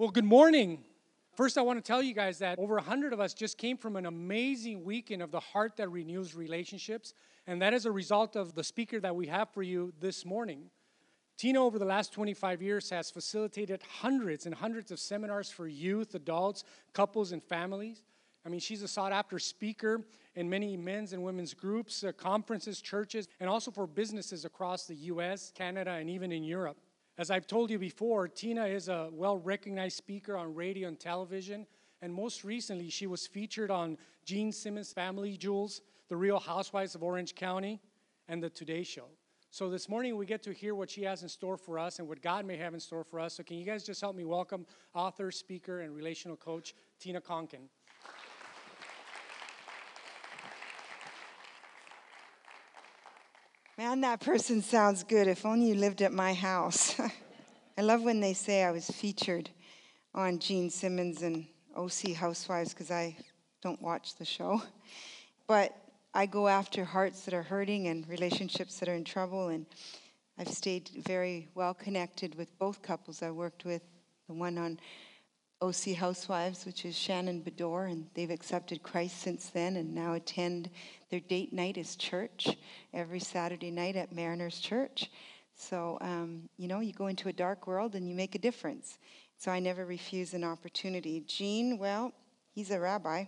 Well, good morning. First, I want to tell you guys that over 100 of us just came from an amazing weekend of the Heart That Renews Relationships, and that is a result of the speaker that we have for you this morning. Tina, over the last 25 years, has facilitated hundreds and hundreds of seminars for youth, adults, couples, and families. I mean, she's a sought-after speaker in many men's and women's groups, conferences, churches, and also for businesses across the U.S., Canada, and even in Europe. As I've told you before, Tina is a well-recognized speaker on radio and television, and most recently she was featured on Gene Simmons' Family Jewels, The Real Housewives of Orange County, and The Today Show. So this morning we get to hear what she has in store for us and what God may have in store for us. So can you guys just help me welcome author, speaker, and relational coach Tina Konkin. Man, that person sounds good. If only you lived at my house. I love when they say I was featured on Gene Simmons and OC Housewives because I don't watch the show. But I go after hearts that are hurting and relationships that are in trouble, and I've stayed very well connected with both couples I worked with, the one on OC Housewives, which is Shannon Bedore, and they've accepted Christ since then and now attend their date night is church every Saturday night at Mariner's Church. So, you know, you go into a dark world and you make a difference. So I never refuse an opportunity. Gene, well, he's a rabbi,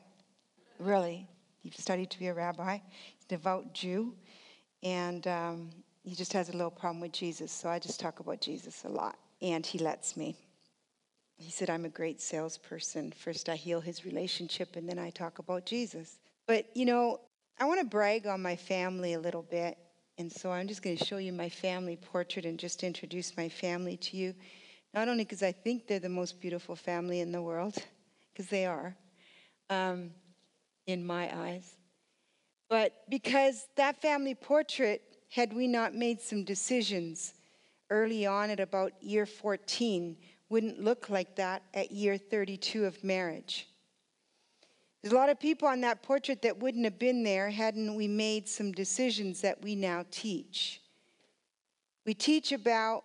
really. He studied to be a rabbi, devout Jew, and he just has a little problem with Jesus. So I just talk about Jesus a lot, and he lets me. He said, I'm a great salesperson. First, I heal his relationship, and then I talk about Jesus. But, you know, I want to brag on my family a little bit. And so I'm just going to show you my family portrait and just introduce my family to you. Not only because I think they're the most beautiful family in the world, because they are, in my eyes, but because that family portrait, had we not made some decisions early on at about year 14, wouldn't look like that at year 32 of marriage. There's a lot of people on that portrait that wouldn't have been there hadn't we made some decisions that we now teach. We teach about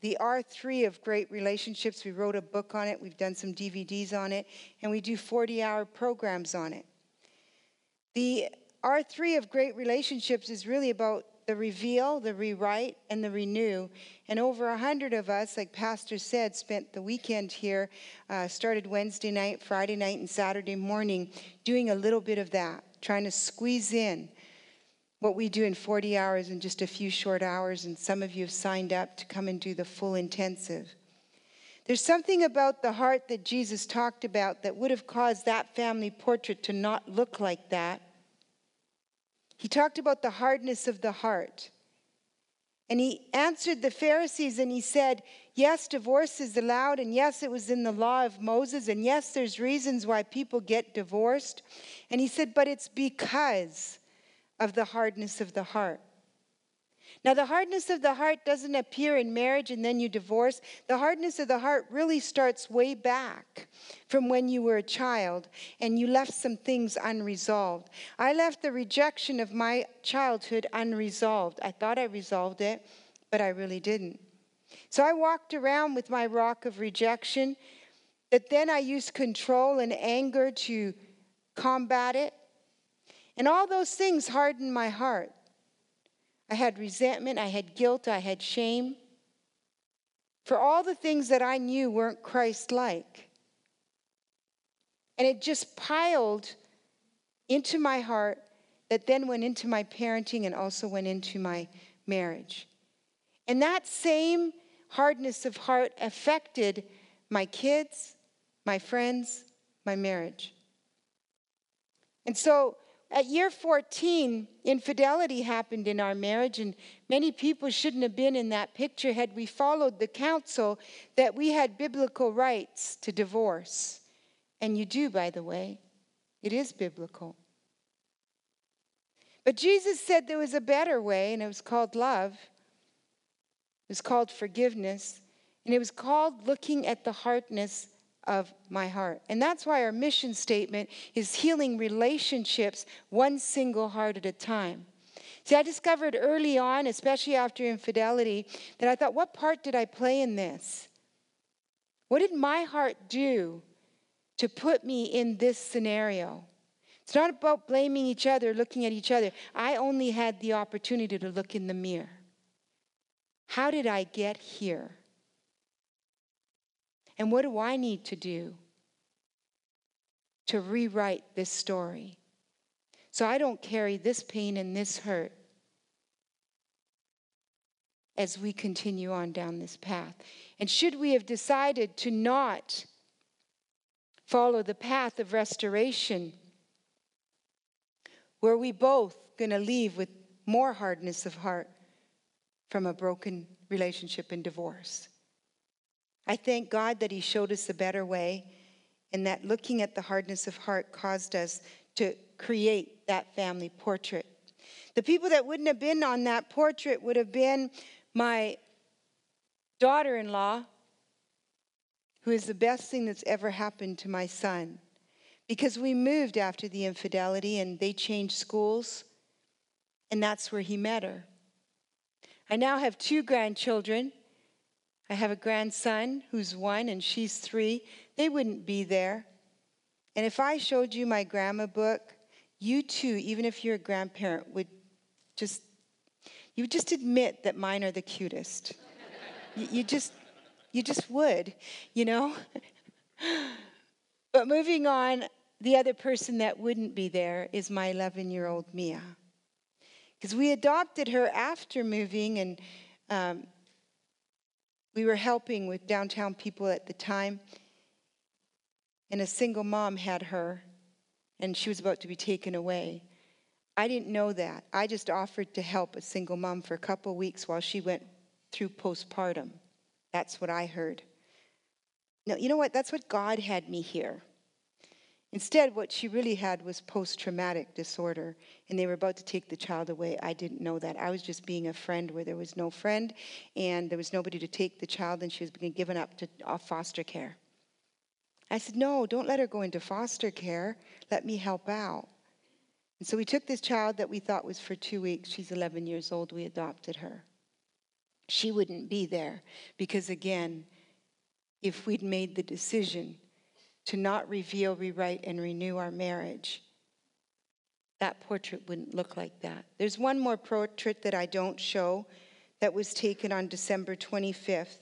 the R3 of great relationships. We wrote a book on it. We've done some DVDs on it, and we do 40-hour programs on it. The R3 of great relationships is really about the reveal, the rewrite, and the renew. And over 100 of us, like Pastor said, spent the weekend here, started Wednesday night, Friday night, and Saturday morning, doing a little bit of that, trying to squeeze in what we do in 40 hours in just a few short hours, and some of you have signed up to come and do the full intensive. There's something about the heart that Jesus talked about that would have caused that family portrait to not look like that. He talked about the hardness of the heart. And he answered the Pharisees and he said, yes, divorce is allowed, and yes, it was in the law of Moses, and yes, there's reasons why people get divorced. And he said, but it's because of the hardness of the heart. Now, the hardness of the heart doesn't appear in marriage and then you divorce. The hardness of the heart really starts way back from when you were a child and you left some things unresolved. I left the rejection of my childhood unresolved. I thought I resolved it, but I really didn't. So I walked around with my rock of rejection, but then I used control and anger to combat it. And all those things hardened my heart. I had resentment, I had guilt, I had shame for all the things that I knew weren't Christ-like. And it just piled into my heart that then went into my parenting and also went into my marriage. And that same hardness of heart affected my kids, my friends, my marriage. And so at year 14, infidelity happened in our marriage, and many people shouldn't have been in that picture had we followed the counsel that we had biblical rights to divorce. And you do, by the way. It is biblical. But Jesus said there was a better way, and it was called love. It was called forgiveness, and it was called looking at the hardness of my heart. And that's why our mission statement is healing relationships one single heart at a time. See, I discovered early on, especially after infidelity, that I thought, what part did I play in this? What did my heart do to put me in this scenario? It's not about blaming each other, looking at each other. I only had the opportunity to look in the mirror. How did I get here? And what do I need to do to rewrite this story, so I don't carry this pain and this hurt as we continue on down this path? And should we have decided to not follow the path of restoration, were we both going to leave with more hardness of heart from a broken relationship and divorce? I thank God that He showed us a better way, and that looking at the hardness of heart caused us to create that family portrait. The people that wouldn't have been on that portrait would have been my daughter-in-law, who is the best thing that's ever happened to my son, because we moved after the infidelity and they changed schools, and that's where he met her. I now have two grandchildren. I have a grandson who's 1 and she's 3. They wouldn't be there. And if I showed you my grandma book, you too, even if you're a grandparent, would just admit that mine are the cutest. You just would, you know? But moving on, the other person that wouldn't be there is my 11-year-old Mia. Because we adopted her after moving, and we were helping with downtown people at the time. And a single mom had her, and she was about to be taken away. I didn't know that. I just offered to help a single mom for a couple weeks while she went through postpartum. That's what I heard. No, you know what? That's what God had me hear. Instead, what she really had was post-traumatic disorder, and they were about to take the child away. I didn't know that. I was just being a friend where there was no friend, and there was nobody to take the child, and she was being given up to foster care. I said, no, don't let her go into foster care. Let me help out. And so we took this child that we thought was for 2 weeks. She's 11 years old. We adopted her. She wouldn't be there because, again, if we'd made the decision to not reveal, rewrite, and renew our marriage, that portrait wouldn't look like that. There's one more portrait that I don't show that was taken on December 25th,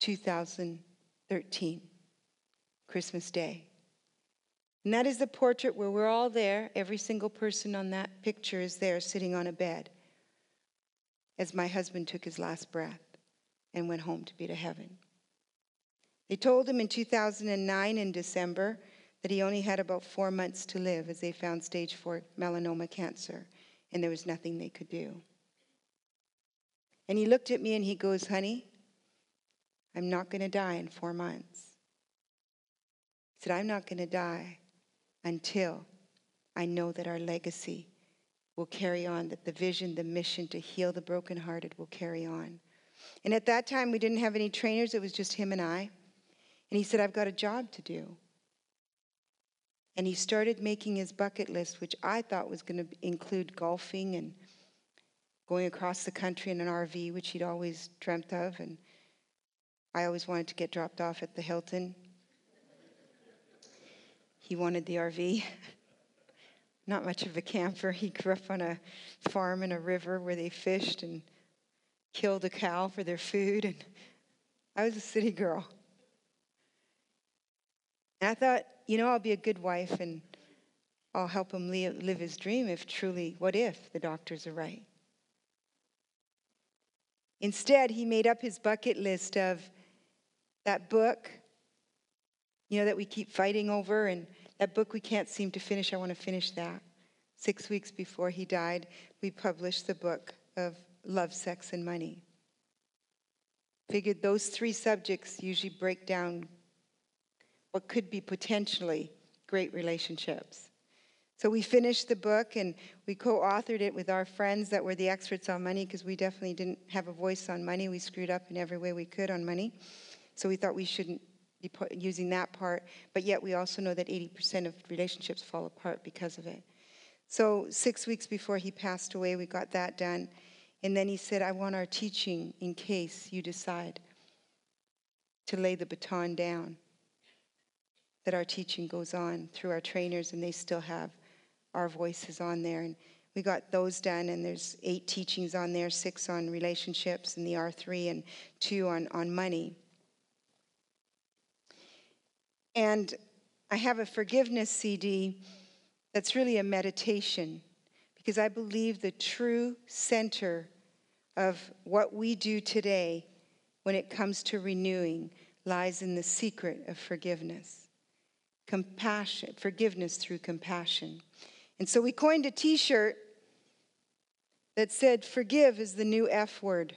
2013, Christmas Day. And that is the portrait where we're all there. Every single person on that picture is there sitting on a bed as my husband took his last breath and went home to be to heaven. They told him in 2009 in December that he only had about 4 months to live, as they found stage 4 melanoma cancer, and there was nothing they could do. And he looked at me and he goes, honey, I'm not going to die in 4 months. He said, I'm not going to die until I know that our legacy will carry on, that the vision, the mission to heal the brokenhearted will carry on. And at that time, we didn't have any trainers. It was just him and I. And he said, I've got a job to do. And he started making his bucket list, which I thought was going to include golfing and going across the country in an RV, which he'd always dreamt of. And I always wanted to get dropped off at the Hilton. He wanted the RV. Not much of a camper. He grew up on a farm in a river where they fished and killed a cow for their food, and I was a city girl. And I thought, you know, I'll be a good wife and I'll help him live his dream if truly, what if the doctors are right? Instead, he made up his bucket list of that book, you know, that we keep fighting over, and that book we can't seem to finish. I want to finish that. 6 weeks before he died, we published the book of Love, Sex, and Money. Figured those 3 subjects usually break down what could be potentially great relationships. So we finished the book, and we co-authored it with our friends that were the experts on money, because we definitely didn't have a voice on money. We screwed up in every way we could on money. So we thought we shouldn't be using that part, but yet we also know that 80% of relationships fall apart because of it. So 6 weeks before he passed away, we got that done. And then he said, I want our teaching in case you decide to lay the baton down, that our teaching goes on through our trainers, and they still have our voices on there. And we got those done, and there's 8 teachings on there, 6 on relationships and the R3, and 2 on money. And I have a forgiveness CD that's really a meditation, because I believe the true center of what we do today when it comes to renewing lies in the secret of forgiveness. Compassion, forgiveness through compassion. And so we coined a t-shirt that said, "Forgive is the new F word."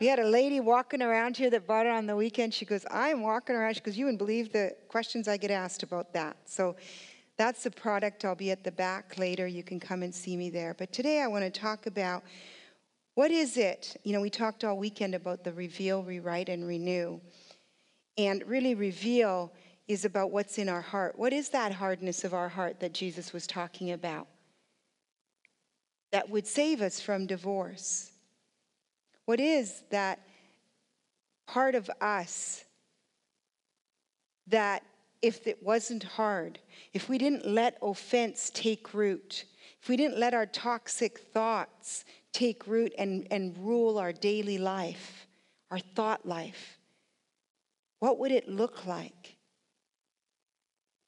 We had a lady walking around here that bought it on the weekend. She goes, "I'm walking around." She goes, "You wouldn't believe the questions I get asked about that." So that's the product. I'll be at the back later. You can come and see me there. But today I want to talk about, what is it? You know, we talked all weekend about the reveal, rewrite, and renew. And really, reveal is about what's in our heart. What is that hardness of our heart that Jesus was talking about that would save us from divorce? What is that part of us that, if it wasn't hard, if we didn't let offense take root, if we didn't let our toxic thoughts take root and rule our daily life, our thought life, what would it look like?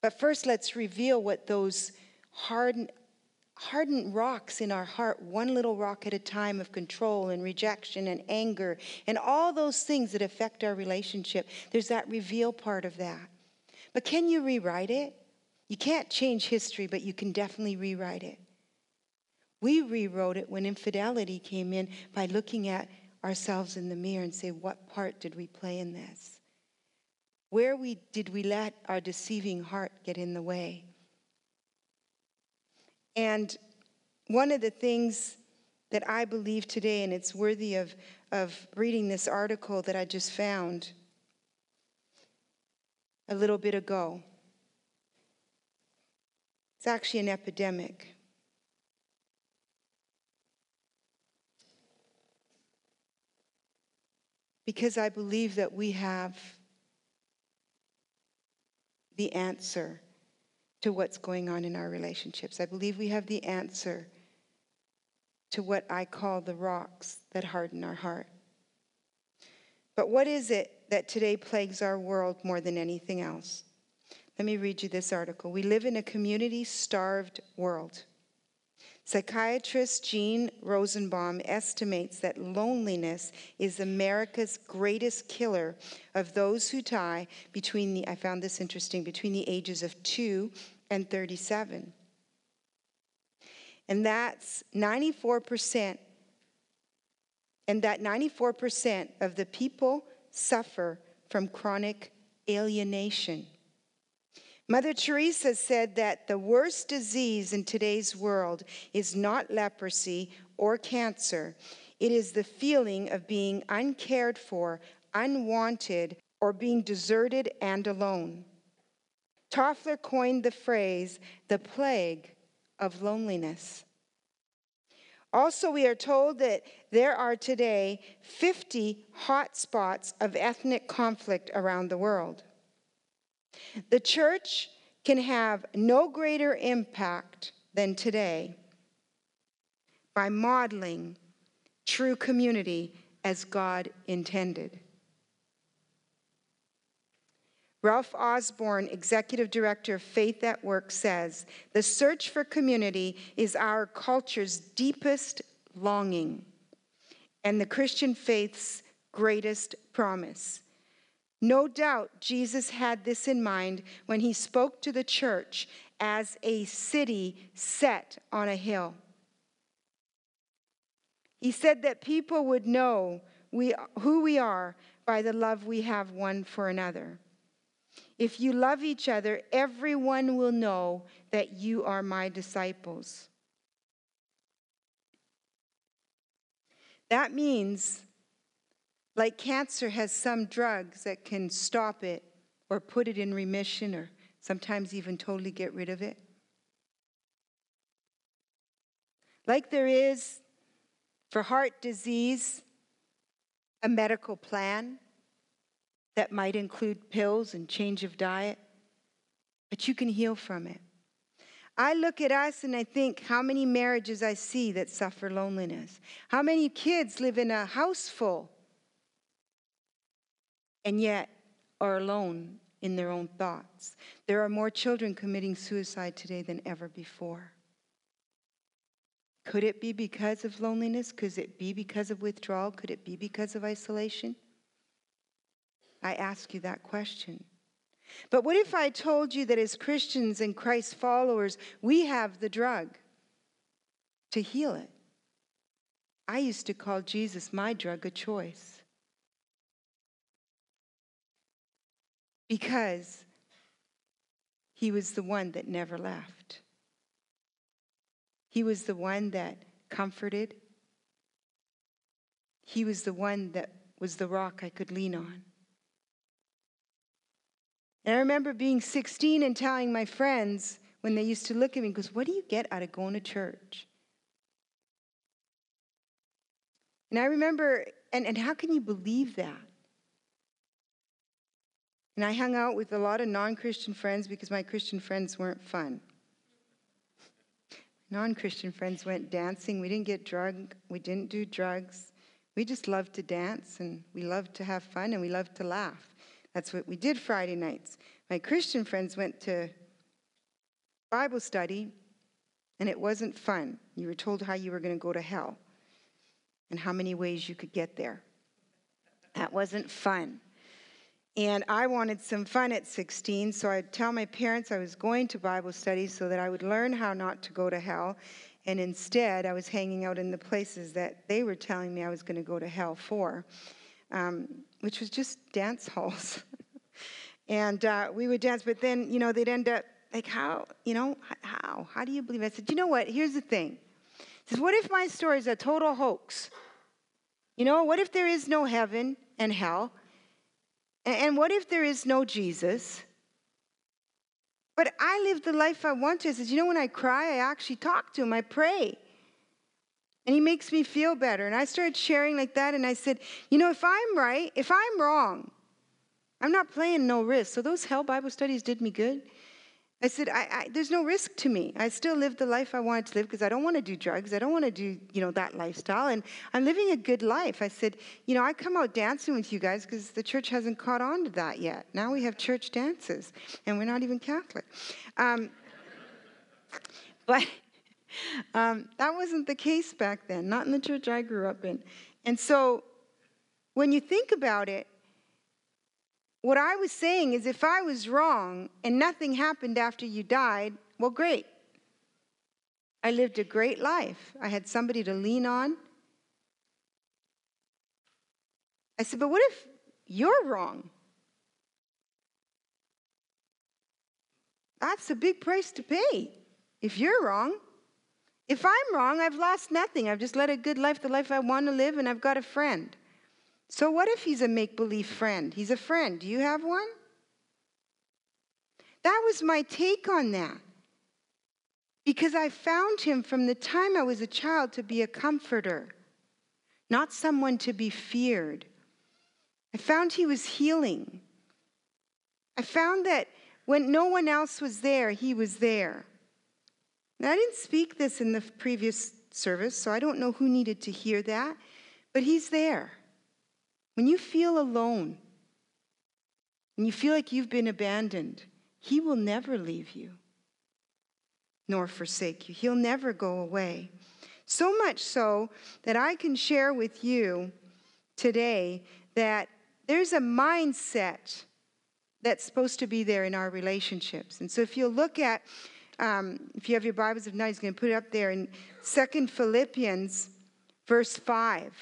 But first, let's reveal what those hardened rocks in our heart, one little rock at a time, of control and rejection and anger and all those things that affect our relationship. There's that reveal part of that. But can you rewrite it? You can't change history, but you can definitely rewrite it. We rewrote it when infidelity came in by looking at ourselves in the mirror and say, what part did we play in this? Did we let our deceiving heart get in the way? And one of the things that I believe today, and it's worthy of reading this article that I just found a little bit ago. It's actually an epidemic. Because I believe that we have the answer to what's going on in our relationships. I believe we have the answer to what I call the rocks that harden our heart. But what is it that today plagues our world more than anything else? Let me read you this article. We live in a community-starved world. Psychiatrist Jean Rosenbaum estimates that loneliness is America's greatest killer of those who die between the ages of 2 and 37. And that's 94%. And that 94% of the people suffer from chronic alienation. Mother Teresa said that the worst disease in today's world is not leprosy or cancer. It is the feeling of being uncared for, unwanted, or being deserted and alone. Toffler coined the phrase, the plague of loneliness. Also, we are told that there are today 50 hot spots of ethnic conflict around the world. The church can have no greater impact than today by modeling true community as God intended. Ralph Osborne, executive director of Faith at Work, says, "The search for community is our culture's deepest longing and the Christian faith's greatest promise." No doubt Jesus had this in mind when he spoke to the church as a city set on a hill. He said that people would know who we are by the love we have one for another. If you love each other, everyone will know that you are my disciples. That means, like cancer has some drugs that can stop it or put it in remission or sometimes even totally get rid of it. Like there is for heart disease a medical plan That might include pills and change of diet, but you can heal from it. I look at us and I think how many marriages I see that suffer loneliness. How many kids live in a house full and yet are alone in their own thoughts. There are more children committing suicide today than ever before. Could it be because of loneliness? Could it be because of withdrawal? Could it be because of isolation? I ask you that question. But what if I told you that as Christians and Christ followers, we have the drug to heal it? I used to call Jesus my drug of choice. Because he was the one that never left. He was the one that comforted. He was the one that was the rock I could lean on. And I remember being 16 and telling my friends when they used to look at me, goes, what do you get out of going to church? And I remember, and how can you believe that? And I hung out with a lot of non-Christian friends because my Christian friends weren't fun. Non-Christian friends went dancing. We didn't get drunk. We didn't do drugs. We just loved to dance, and we loved to have fun, and we loved to laugh. That's what we did Friday nights. My Christian friends went to Bible study, and it wasn't fun. You were told how you were going to go to hell and how many ways you could get there. That wasn't fun. And I wanted some fun at 16, so I'd tell my parents I was going to Bible study so that I would learn how not to go to hell, and instead I was hanging out in the places that they were telling me I was going to go to hell for. Which was just dance halls. And we would dance, but then, you know, they'd end up like, how, you know, how? How do you believe? I said, you know what? Here's the thing. I said, what if my story is a total hoax? You know, what if there is no heaven and hell? And what if there is no Jesus? But I live the life I want to. I said, you know, when I cry, I actually talk to him. I pray. And he makes me feel better. And I started sharing like that, and I said, you know, if I'm right, if I'm wrong, I'm not playing no risk. So those hell Bible studies did me good. I said, there's no risk to me. I still live the life I wanted to live because I don't want to do drugs. I don't want to do, you know, that lifestyle. And I'm living a good life. I said, you know, I come out dancing with you guys because the church hasn't caught on to that yet. Now we have church dances, and we're not even Catholic. That wasn't the case back then, not in the church I grew up in. And so when you think about it, what I was saying is if I was wrong and nothing happened after you died, well, great. I lived a great life. I had somebody to lean on. I said, but what if you're wrong? That's a big price to pay if you're wrong. If I'm wrong, I've lost nothing. I've just led a good life, the life I want to live, and I've got a friend. So what if he's a make-believe friend? He's a friend. Do you have one? That was my take on that. Because I found him from the time I was a child to be a comforter, not someone to be feared. I found he was healing. I found that when no one else was there, he was there. Now, I didn't speak this in the previous service, so I don't know who needed to hear that, but he's there. When you feel alone, and you feel like you've been abandoned, he will never leave you nor forsake you. He'll never go away. So much so that I can share with you today that there's a mindset that's supposed to be there in our relationships. And so if you'll look at if you have your Bibles, if not, he's going to put it up there in 2 Philippians, verse 5.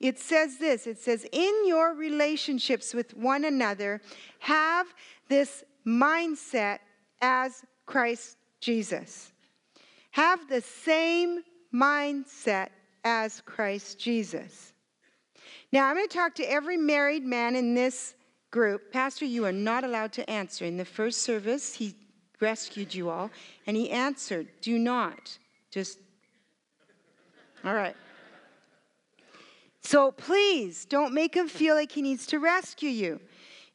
It says this, it says, in your relationships with one another, have this mindset as Christ Jesus. Have the same mindset as Christ Jesus. Now, I'm going to talk to every married man in this group. Pastor, you are not allowed to answer. In the first service, he rescued you all, and he answered, do not. Just, all right. So please, don't make him feel like he needs to rescue you.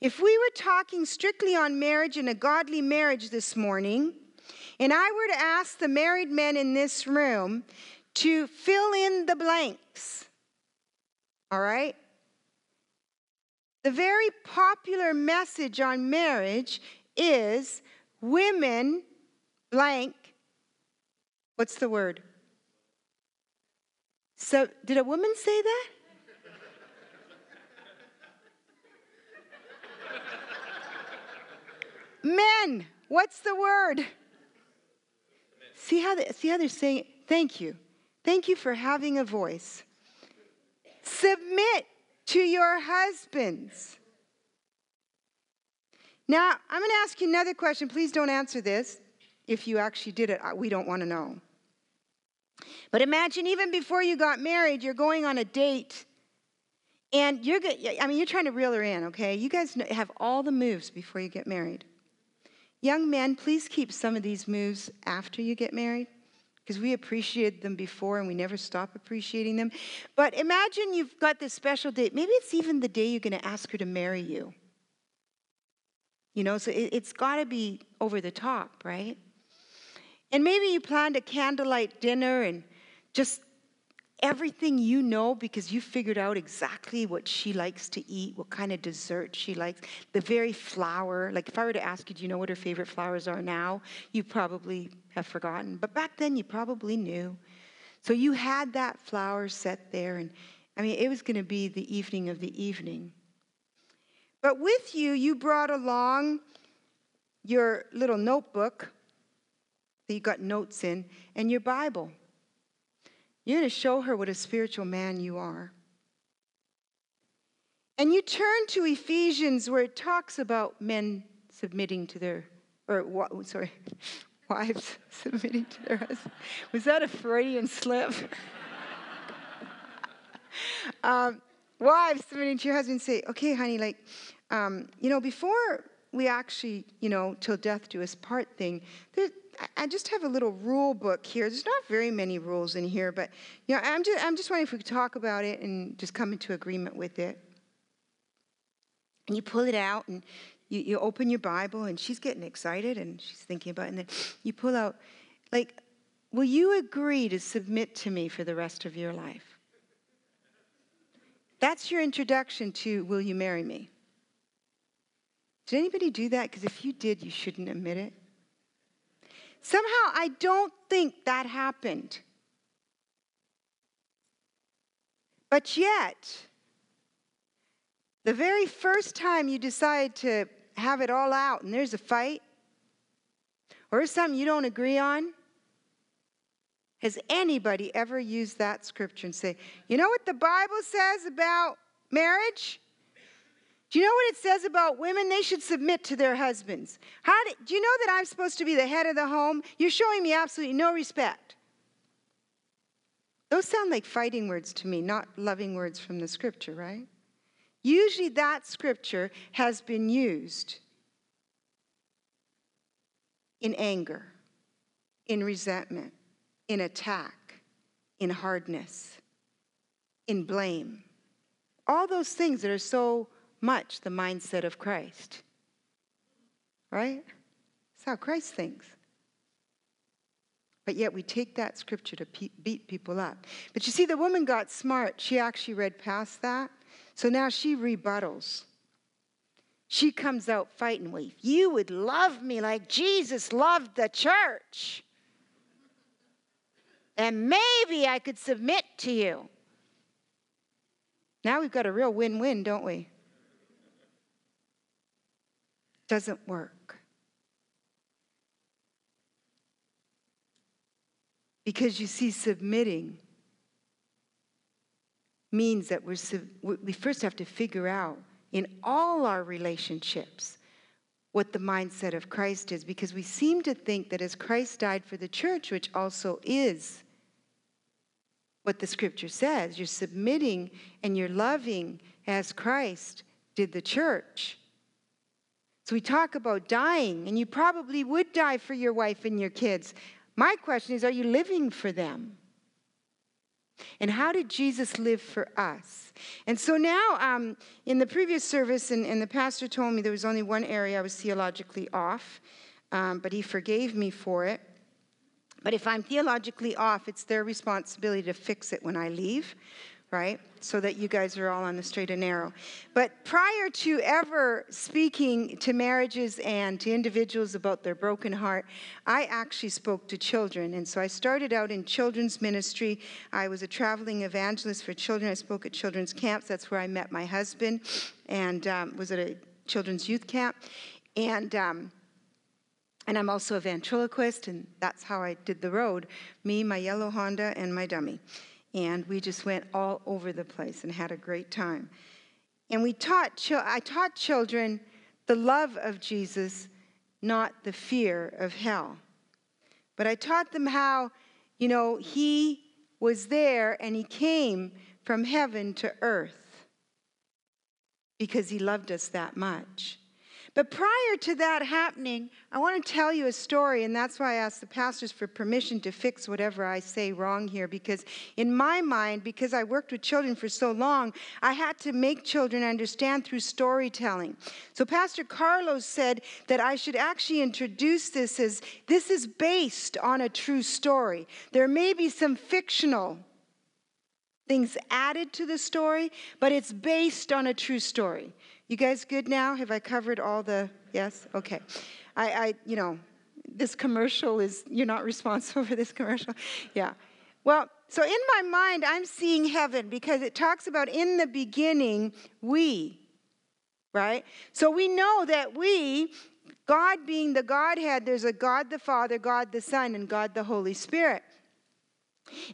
If we were talking strictly on marriage and a godly marriage this morning, and I were to ask the married men in this room to fill in the blanks, all right? The very popular message on marriage is women blank. What's the word? So, did a woman say that? Men, what's the word? See how they're saying it? Thank you. Thank you for having a voice. Submit to your husbands. Now, I'm going to ask you another question. Please don't answer this. If you actually did it, we don't want to know. But imagine even before you got married, you're going on a date. And you're trying to reel her in, okay? You guys have all the moves before you get married. Young men, please keep some of these moves after you get married, because we appreciated them before and we never stop appreciating them. But imagine you've got this special date. Maybe it's even the day you're going to ask her to marry you. You know, so it's got to be over the top, right? And maybe you planned a candlelight dinner and just everything you know, because you figured out exactly what she likes to eat, what kind of dessert she likes, the very flower. Like if I were to ask you, do you know what her favorite flowers are now? You probably have forgotten. But back then you probably knew. So you had that flower set there. And I mean, it was going to be the evening of the evening. But with you, you brought along your little notebook that you got notes in and your Bible. You're going to show her what a spiritual man you are. And you turn to Ephesians where it talks about men submitting to their, wives submitting to their husbands. Was that a Freudian slip? Wives submitting to your husband, say, okay, honey, like, before we actually, till death do us part thing, I just have a little rule book here. There's not very many rules in here, but, I'm just wondering if we could talk about it and just come into agreement with it. And you pull it out, and you open your Bible, and she's getting excited, and she's thinking about it, and then you pull out, like, will you agree to submit to me for the rest of your life? That's your introduction to, will you marry me? Did anybody do that? Because if you did, you shouldn't admit it. Somehow, I don't think that happened. But yet, the very first time you decide to have it all out and there's a fight or something you don't agree on, has anybody ever used that scripture and say, you know what the Bible says about marriage? Do you know what it says about women? They should submit to their husbands. Do you know that I'm supposed to be the head of the home? You're showing me absolutely no respect. Those sound like fighting words to me, not loving words from the scripture, right? Usually that scripture has been used in anger, in resentment, in attack, in hardness, in blame. All those things that are so much the mindset of Christ. Right? That's how Christ thinks. But yet we take that scripture to beat people up. But you see, the woman got smart. She actually read past that. So now she rebuttals. She comes out fighting. Well, you would love me like Jesus loved the church. And maybe I could submit to you. Now we've got a real win-win, don't we? Doesn't work. Because you see, submitting means that we first have to figure out in all our relationships what the mindset of Christ is, because we seem to think that as Christ died for the church, which also is what the scripture says, you're submitting and you're loving as Christ did the church. So we talk about dying, and you probably would die for your wife and your kids. My question is, are you living for them? And how did Jesus live for us? And so now, in the previous service, and the pastor told me there was only one area I was theologically off, but he forgave me for it. But if I'm theologically off, it's their responsibility to fix it when I leave, right? So that you guys are all on the straight and narrow. But prior to ever speaking to marriages and to individuals about their broken heart, I actually spoke to children. And so I started out in children's ministry. I was a traveling evangelist for children. I spoke at children's camps. That's where I met my husband, and was at a children's youth camp. And I'm also a ventriloquist, and that's how I did the road. Me, my yellow Honda, and my dummy. And we just went all over the place and had a great time. And I taught children the love of Jesus, not the fear of hell. But I taught them how, you know, he was there and he came from heaven to earth because he loved us that much. But prior to that happening, I want to tell you a story, and that's why I asked the pastors for permission to fix whatever I say wrong here, because in my mind, because I worked with children for so long, I had to make children understand through storytelling. So Pastor Carlos said that I should actually introduce this as, this is based on a true story. There may be some fictional things added to the story, but it's based on a true story. You guys good now? Have I covered all the, yes? Okay. I you know, this commercial is, you're not responsible for this commercial. Yeah. Well, so in my mind, I'm seeing heaven because it talks about in the beginning, we, right? So we know that we, God being the Godhead, there's a God the Father, God the Son, and God the Holy Spirit.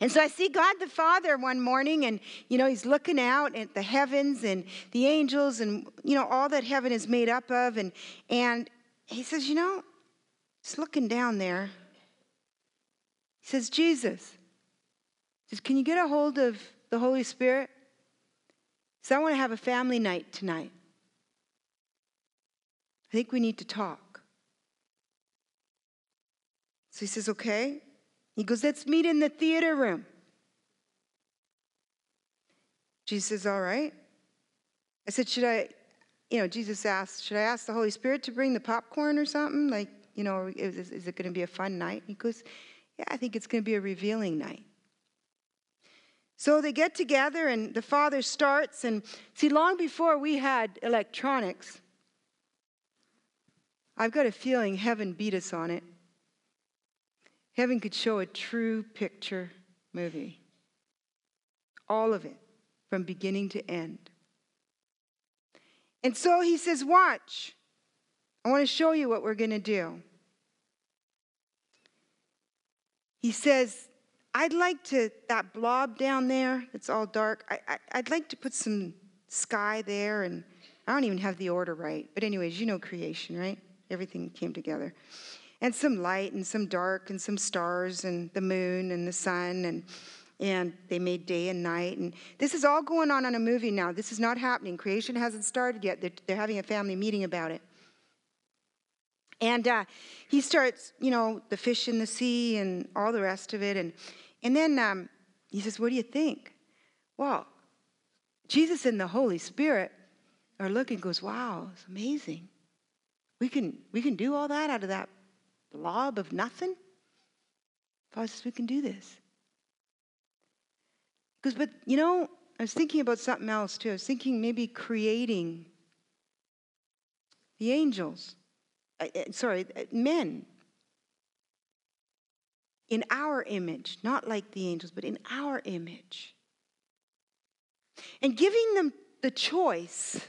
And so I see God the Father one morning, and, you know, he's looking out at the heavens and the angels and, you know, all that heaven is made up of. And he says, you know, just looking down there. He says, Jesus. He says, can you get a hold of the Holy Spirit? He says, I want to have a family night tonight. I think we need to talk. So he says, okay. He goes, let's meet in the theater room. Jesus says, all right. I said, should I, you know, Jesus asked, should I ask the Holy Spirit to bring the popcorn or something? Like, you know, is it going to be a fun night? He goes, yeah, I think it's going to be a revealing night. So they get together and the Father starts. And see, long before we had electronics, I've got a feeling heaven beat us on it. Heaven could show a true picture movie. All of it, from beginning to end. And so he says, watch. I want to show you what we're going to do. He says, I'd like to, that blob down there, it's all dark, I'd like to put some sky there, and I don't even have the order right. But anyways, you know creation, right? Everything came together. And some light and some dark and some stars and the moon and the sun. And they made day and night. And this is all going on in a movie now. This is not happening. Creation hasn't started yet. They're having a family meeting about it. And he starts, you know, the fish in the sea and all the rest of it. And then he says, what do you think? Well, Jesus and the Holy Spirit are looking, goes, wow, it's amazing. We can do all that out of that blob of nothing. Father says, we can do this. Because, but you know, I was thinking about something else too. I was thinking maybe creating the angels, men, in our image, not like the angels, but in our image, and giving them the choice.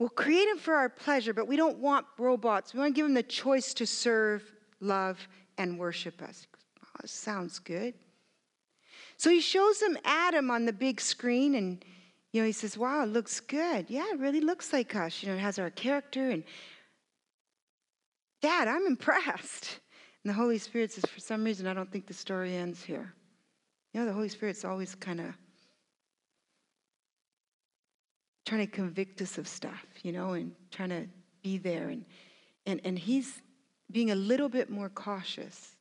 We'll create them for our pleasure, but we don't want robots. We want to give them the choice to serve, love, and worship us. Oh, that sounds good. So he shows them Adam on the big screen, and you know he says, wow, it looks good. Yeah, it really looks like us. You know, it has our character, and Dad, I'm impressed. And the Holy Spirit says, for some reason, I don't think the story ends here. You know, the Holy Spirit's always kind of trying to convict us of stuff, you know, and trying to be there. And he's being a little bit more cautious.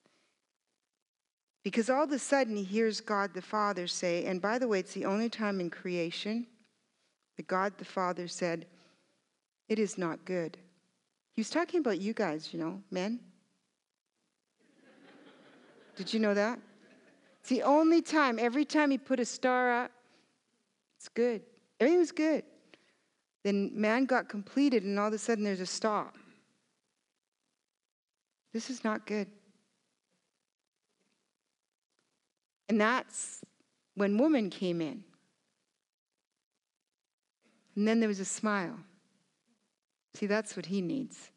Because all of a sudden he hears God the Father say, and by the way, it's the only time in creation that God the Father said, it is not good. He was talking about you guys, you know, men. Did you know that? It's the only time, every time he put a star up, it's good. Everything was good. Then man got completed and all of a sudden there's a stop. This is not good. And that's when woman came in. And then there was a smile. See, that's what he needs.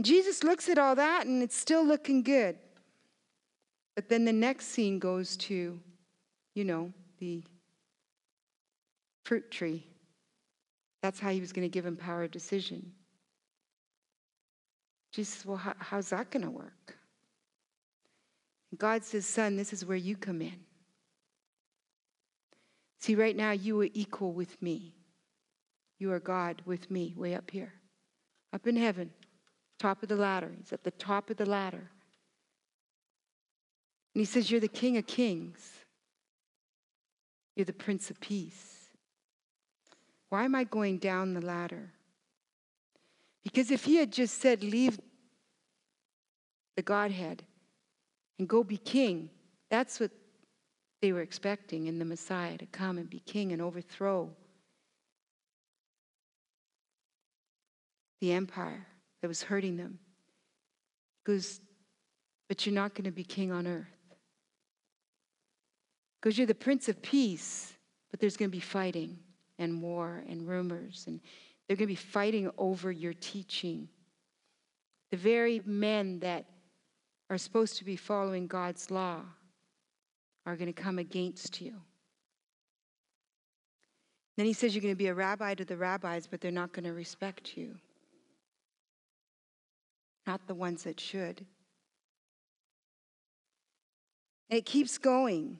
Jesus looks at all that and it's still looking good. But then the next scene goes to, you know, the fruit tree. That's how he was going to give him power of decision. Jesus says, well, how's that going to work? And God says, son, this is where you come in. See, right now you are equal with me. You are God with me, way up here. Up in heaven, top of the ladder. He's at the top of the ladder. And he says, you're the King of Kings. You're the Prince of Peace. Why am I going down the ladder? Because if he had just said, leave the Godhead and go be king, that's what they were expecting in the Messiah, to come and be king and overthrow the empire that was hurting them. He goes, but you're not going to be king on earth. He goes, you're the Prince of Peace, but there's going to be fighting and war and rumors, and they're going to be fighting over your teaching. The very men that are supposed to be following God's law are going to come against you. Then he says you're going to be a rabbi to the rabbis, but they're not going to respect you. Not the ones that should. And it keeps going.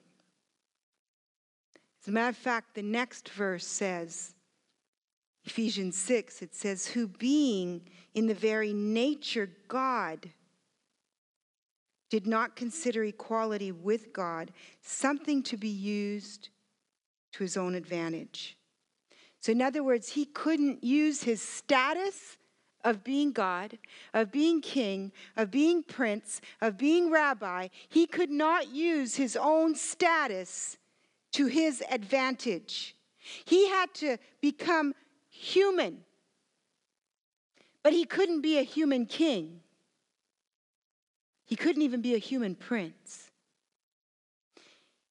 As a matter of fact, the next verse says, Ephesians 6, it says, who being in the very nature God, did not consider equality with God something to be used to his own advantage. So in other words, he couldn't use his status of being God, of being king, of being prince, of being rabbi. He could not use his own status to his advantage. He had to become human, but he couldn't be a human king. He couldn't even be a human prince.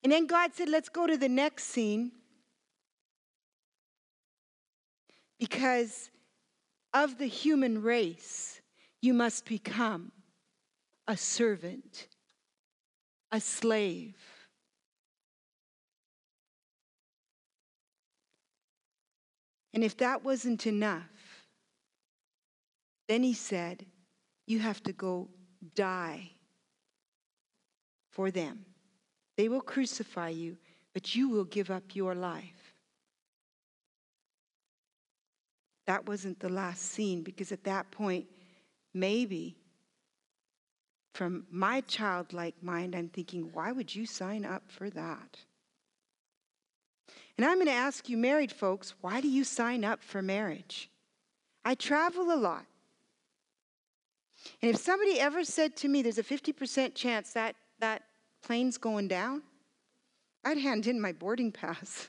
And then God said, let's go to the next scene. Because of the human race, you must become a servant, a slave. And if that wasn't enough, then he said, you have to go die for them. They will crucify you, but you will give up your life. That wasn't the last scene, because at that point, maybe from my childlike mind, I'm thinking, why would you sign up for that? And I'm going to ask you married folks, why do you sign up for marriage? I travel a lot. And if somebody ever said to me, there's a 50% chance that plane's going down, I'd hand in my boarding pass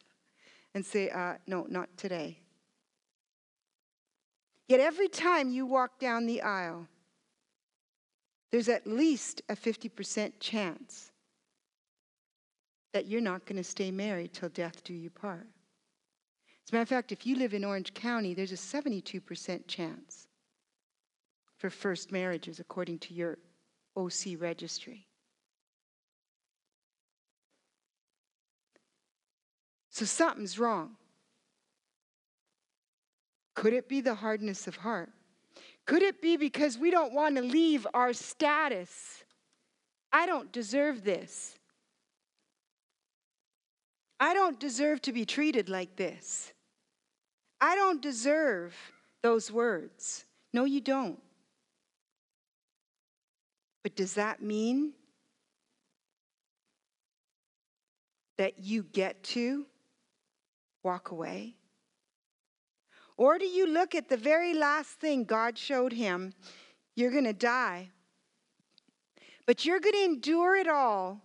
and say, no, not today. Yet every time you walk down the aisle, there's at least a 50% chance that you're not going to stay married till death do you part. As a matter of fact, if you live in Orange County, there's a 72% chance for first marriages, according to your OC registry. So something's wrong. Could it be the hardness of heart? Could it be because we don't want to leave our status? I don't deserve this. I don't deserve to be treated like this. I don't deserve those words. No, you don't. But does that mean that you get to walk away? Or do you look at the very last thing God showed him? You're going to die, but you're going to endure it all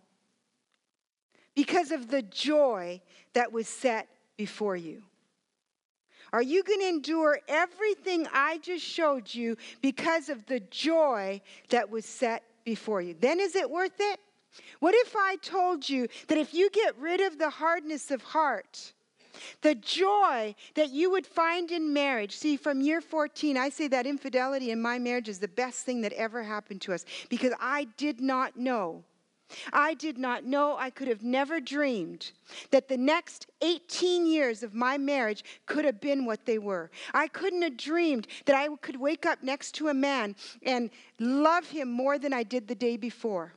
because of the joy that was set before you. Are you going to endure everything I just showed you because of the joy that was set before you? Then is it worth it? What if I told you that if you get rid of the hardness of heart, the joy that you would find in marriage? See, from year 14, I say that infidelity in my marriage is the best thing that ever happened to us because I did not know. I could have never dreamed that the next 18 years of my marriage could have been what they were. I couldn't have dreamed that I could wake up next to a man and love him more than I did the day before.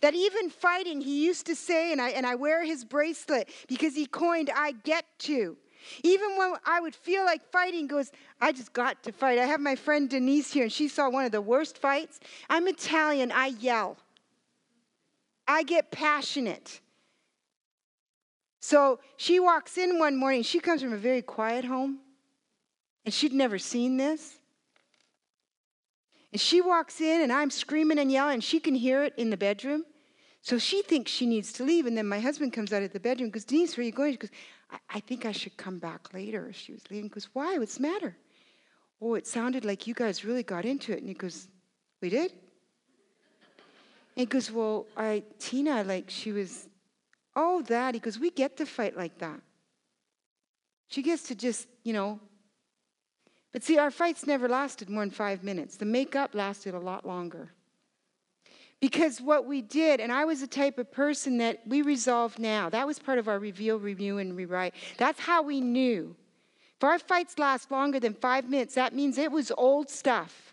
That even fighting, he used to say, and I wear his bracelet because he coined, I get to. Even when I would feel like fighting, goes, I just got to fight. I have my friend Denise here, and she saw one of the worst fights. I'm Italian. I yell. I get passionate. So she walks in one morning. She comes from a very quiet home, and she'd never seen this. And she walks in, and I'm screaming and yelling, and she can hear it in the bedroom. So she thinks she needs to leave, and then my husband comes out of the bedroom and goes, Denise, where are you going? She goes, I think I should come back later. She was leaving. He goes, why? What's the matter? Oh, it sounded like you guys really got into it. And he goes, we did? And he goes, well, Tina, like she was, oh, that. He goes, we get to fight like that. She gets to just, you know. But see, our fights never lasted more than 5 minutes. The makeup lasted a lot longer. Because what we did, and I was the type of person that we resolved now. That was part of our reveal, review, and rewrite. That's how we knew. If our fights last longer than 5 minutes, that means it was old stuff.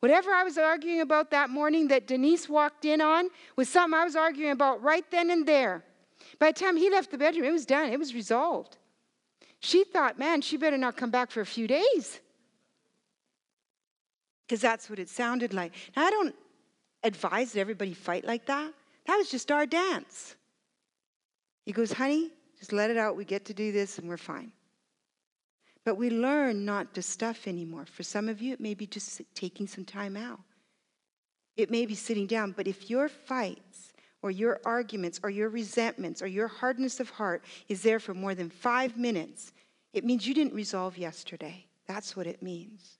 Whatever I was arguing about that morning that Denise walked in on was something I was arguing about right then and there. By the time he left the bedroom, it was done. It was resolved. She thought, man, she better not come back for a few days. Because that's what it sounded like. Now, I don't advise that everybody fight like that. That was just our dance. He goes, honey, just let it out. We get to do this and we're fine. But we learn not to stuff anymore. For some of you, it may be just taking some time out. It may be sitting down. But if your fights or your arguments, or your resentments, or your hardness of heart is there for more than 5 minutes, it means you didn't resolve yesterday. That's what it means.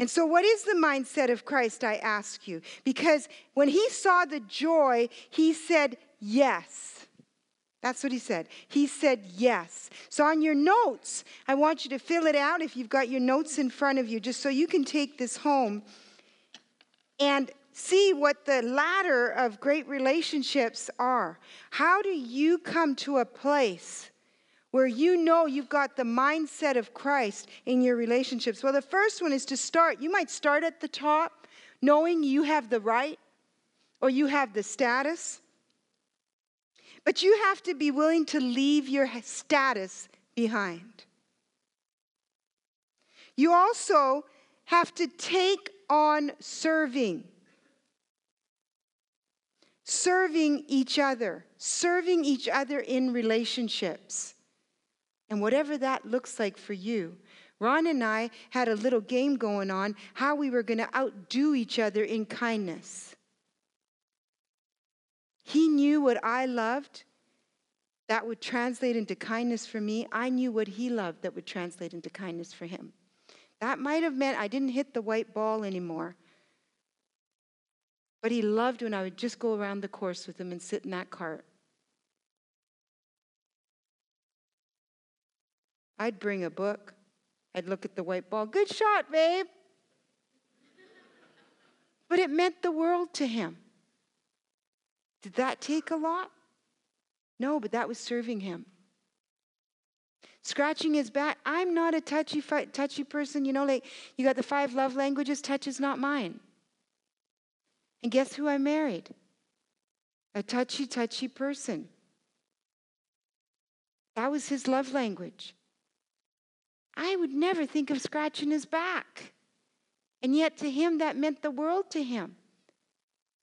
And so what is the mindset of Christ, I ask you? Because when he saw the joy, he said, yes. That's what he said. He said, yes. So on your notes, I want you to fill it out if you've got your notes in front of you, just so you can take this home and see what the ladder of great relationships are. How do you come to a place where you know you've got the mindset of Christ in your relationships? Well, the first one is to start. You might start at the top, knowing you have the right or you have the status. But you have to be willing to leave your status behind. You also have to take on serving each other in relationships. And whatever that looks like for you. Ron and I had a little game going on, how we were going to outdo each other in kindness. He knew what I loved that would translate into kindness for me. I knew what he loved that would translate into kindness for him. That might have meant I didn't hit the white ball anymore. But he loved when I would just go around the course with him and sit in that cart. I'd bring a book. I'd look at the white ball. Good shot, babe. But it meant the world to him. Did that take a lot? No, but that was serving him. Scratching his back. I'm not a touchy person. You know, like you got the 5 love languages. Touch is not mine. And guess who I married? A touchy person. That was his love language. I would never think of scratching his back. And yet to him, that meant the world to him.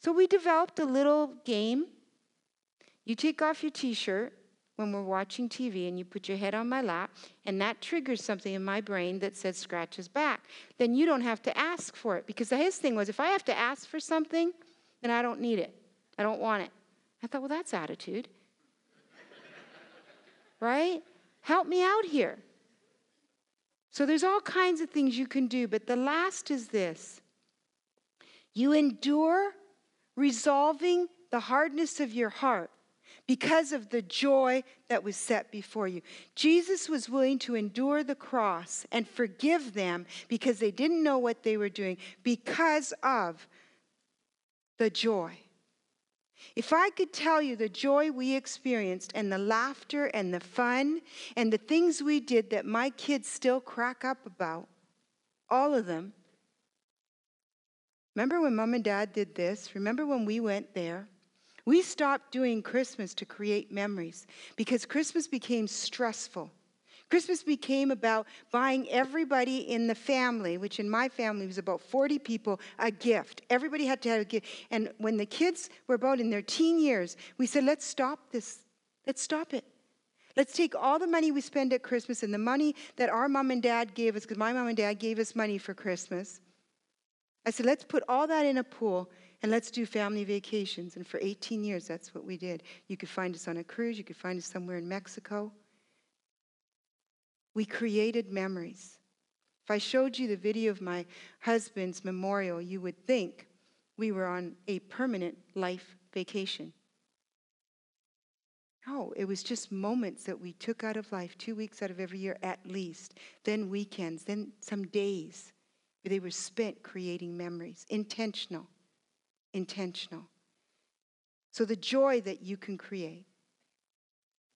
So we developed a little game. You take off your T-shirt when we're watching TV and you put your head on my lap, and that triggers something in my brain that says scratch his back. Then you don't have to ask for it, because his thing was, if I have to ask for something, then I don't need it. I don't want it. I thought, well, that's attitude. Right? Help me out here. So there's all kinds of things you can do, but the last is this. You endure resolving the hardness of your heart because of the joy that was set before you. Jesus was willing to endure the cross and forgive them because they didn't know what they were doing, because of the joy. If I could tell you the joy we experienced and the laughter and the fun and the things we did that my kids still crack up about, all of them. Remember when Mom and Dad did this? Remember when we went there? We stopped doing Christmas to create memories because Christmas became stressful. Christmas became about buying everybody in the family, which in my family was about 40 people, a gift. Everybody had to have a gift. And when the kids were about in their teen years, we said, let's stop this. Let's stop it. Let's take all the money we spend at Christmas and the money that our mom and dad gave us, because my mom and dad gave us money for Christmas. I said, let's put all that in a pool and let's do family vacations. And for 18 years, that's what we did. You could find us on a cruise. You could find us somewhere in Mexico. We created memories. If I showed you the video of my husband's memorial, you would think we were on a permanent life vacation. No, it was just moments that we took out of life, 2 weeks out of every year at least, then weekends, then some days where they were spent creating memories, intentional. So the joy that you can create.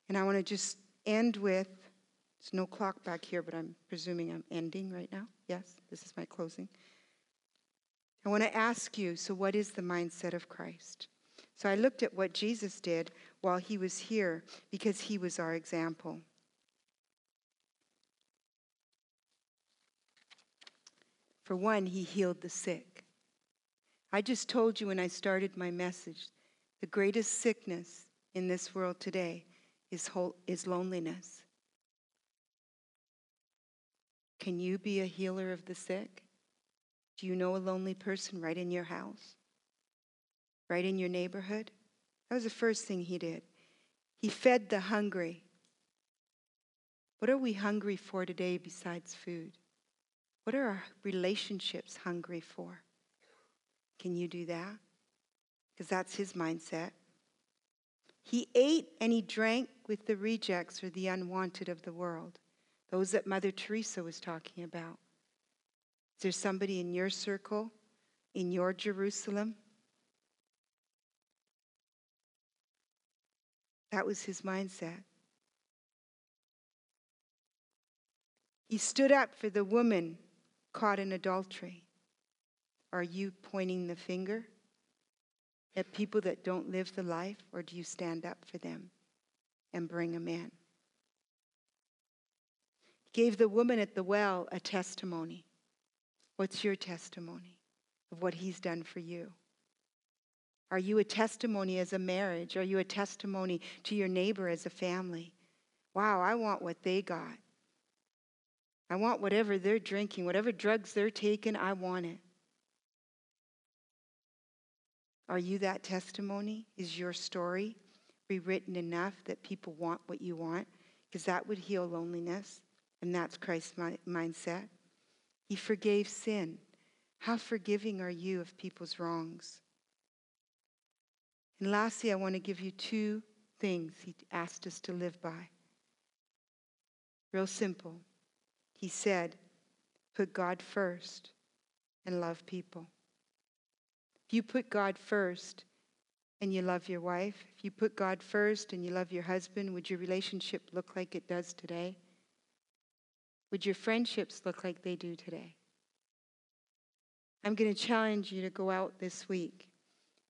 And I want to just end with, there's no clock back here, but I'm presuming I'm ending right now. Yes, this is my closing. I want to ask you, so what is the mindset of Christ? So I looked at what Jesus did while he was here because he was our example. For one, he healed the sick. I just told you when I started my message, the greatest sickness in this world today is loneliness. Can you be a healer of the sick? Do you know a lonely person right in your house? Right in your neighborhood? That was the first thing he did. He fed the hungry. What are we hungry for today besides food? What are our relationships hungry for? Can you do that? Because that's his mindset. He ate and he drank with the rejects or the unwanted of the world. Those that Mother Teresa was talking about. Is there somebody in your circle, in your Jerusalem? That was his mindset. He stood up for the woman caught in adultery. Are you pointing the finger at people that don't live the life, or do you stand up for them and bring them in? Gave the woman at the well a testimony. What's your testimony of what he's done for you? Are you a testimony as a marriage? Are you a testimony to your neighbor as a family? Wow, I want what they got. I want whatever they're drinking, whatever drugs they're taking, I want it. Are you that testimony? Is your story rewritten enough that people want what you want? Because that would heal loneliness. And that's Christ's mindset. He forgave sin. How forgiving are you of people's wrongs? And lastly, I want to give you two things he asked us to live by. Real simple. He said, put God first and love people. If you put God first and you love your wife, if you put God first and you love your husband, would your relationship look like it does today? Would your friendships look like they do today? I'm going to challenge you to go out this week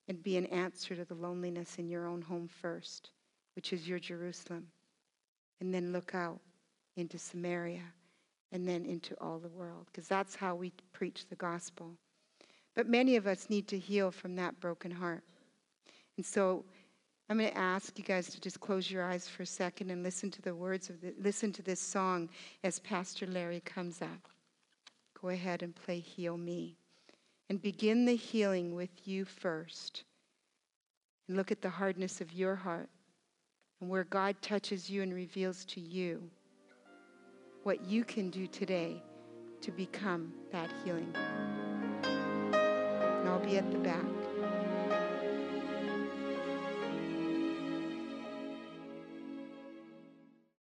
and be an answer to the loneliness in your own home first, which is your Jerusalem, and then look out into Samaria and then into all the world, because that's how we preach the gospel. But many of us need to heal from that broken heart. And so I'm going to ask you guys to just close your eyes for a second and listen to the words of listen to this song as Pastor Larry comes up. Go ahead and play Heal Me. And begin the healing with you first. And look at the hardness of your heart and where God touches you and reveals to you what you can do today to become that healing. And I'll be at the back.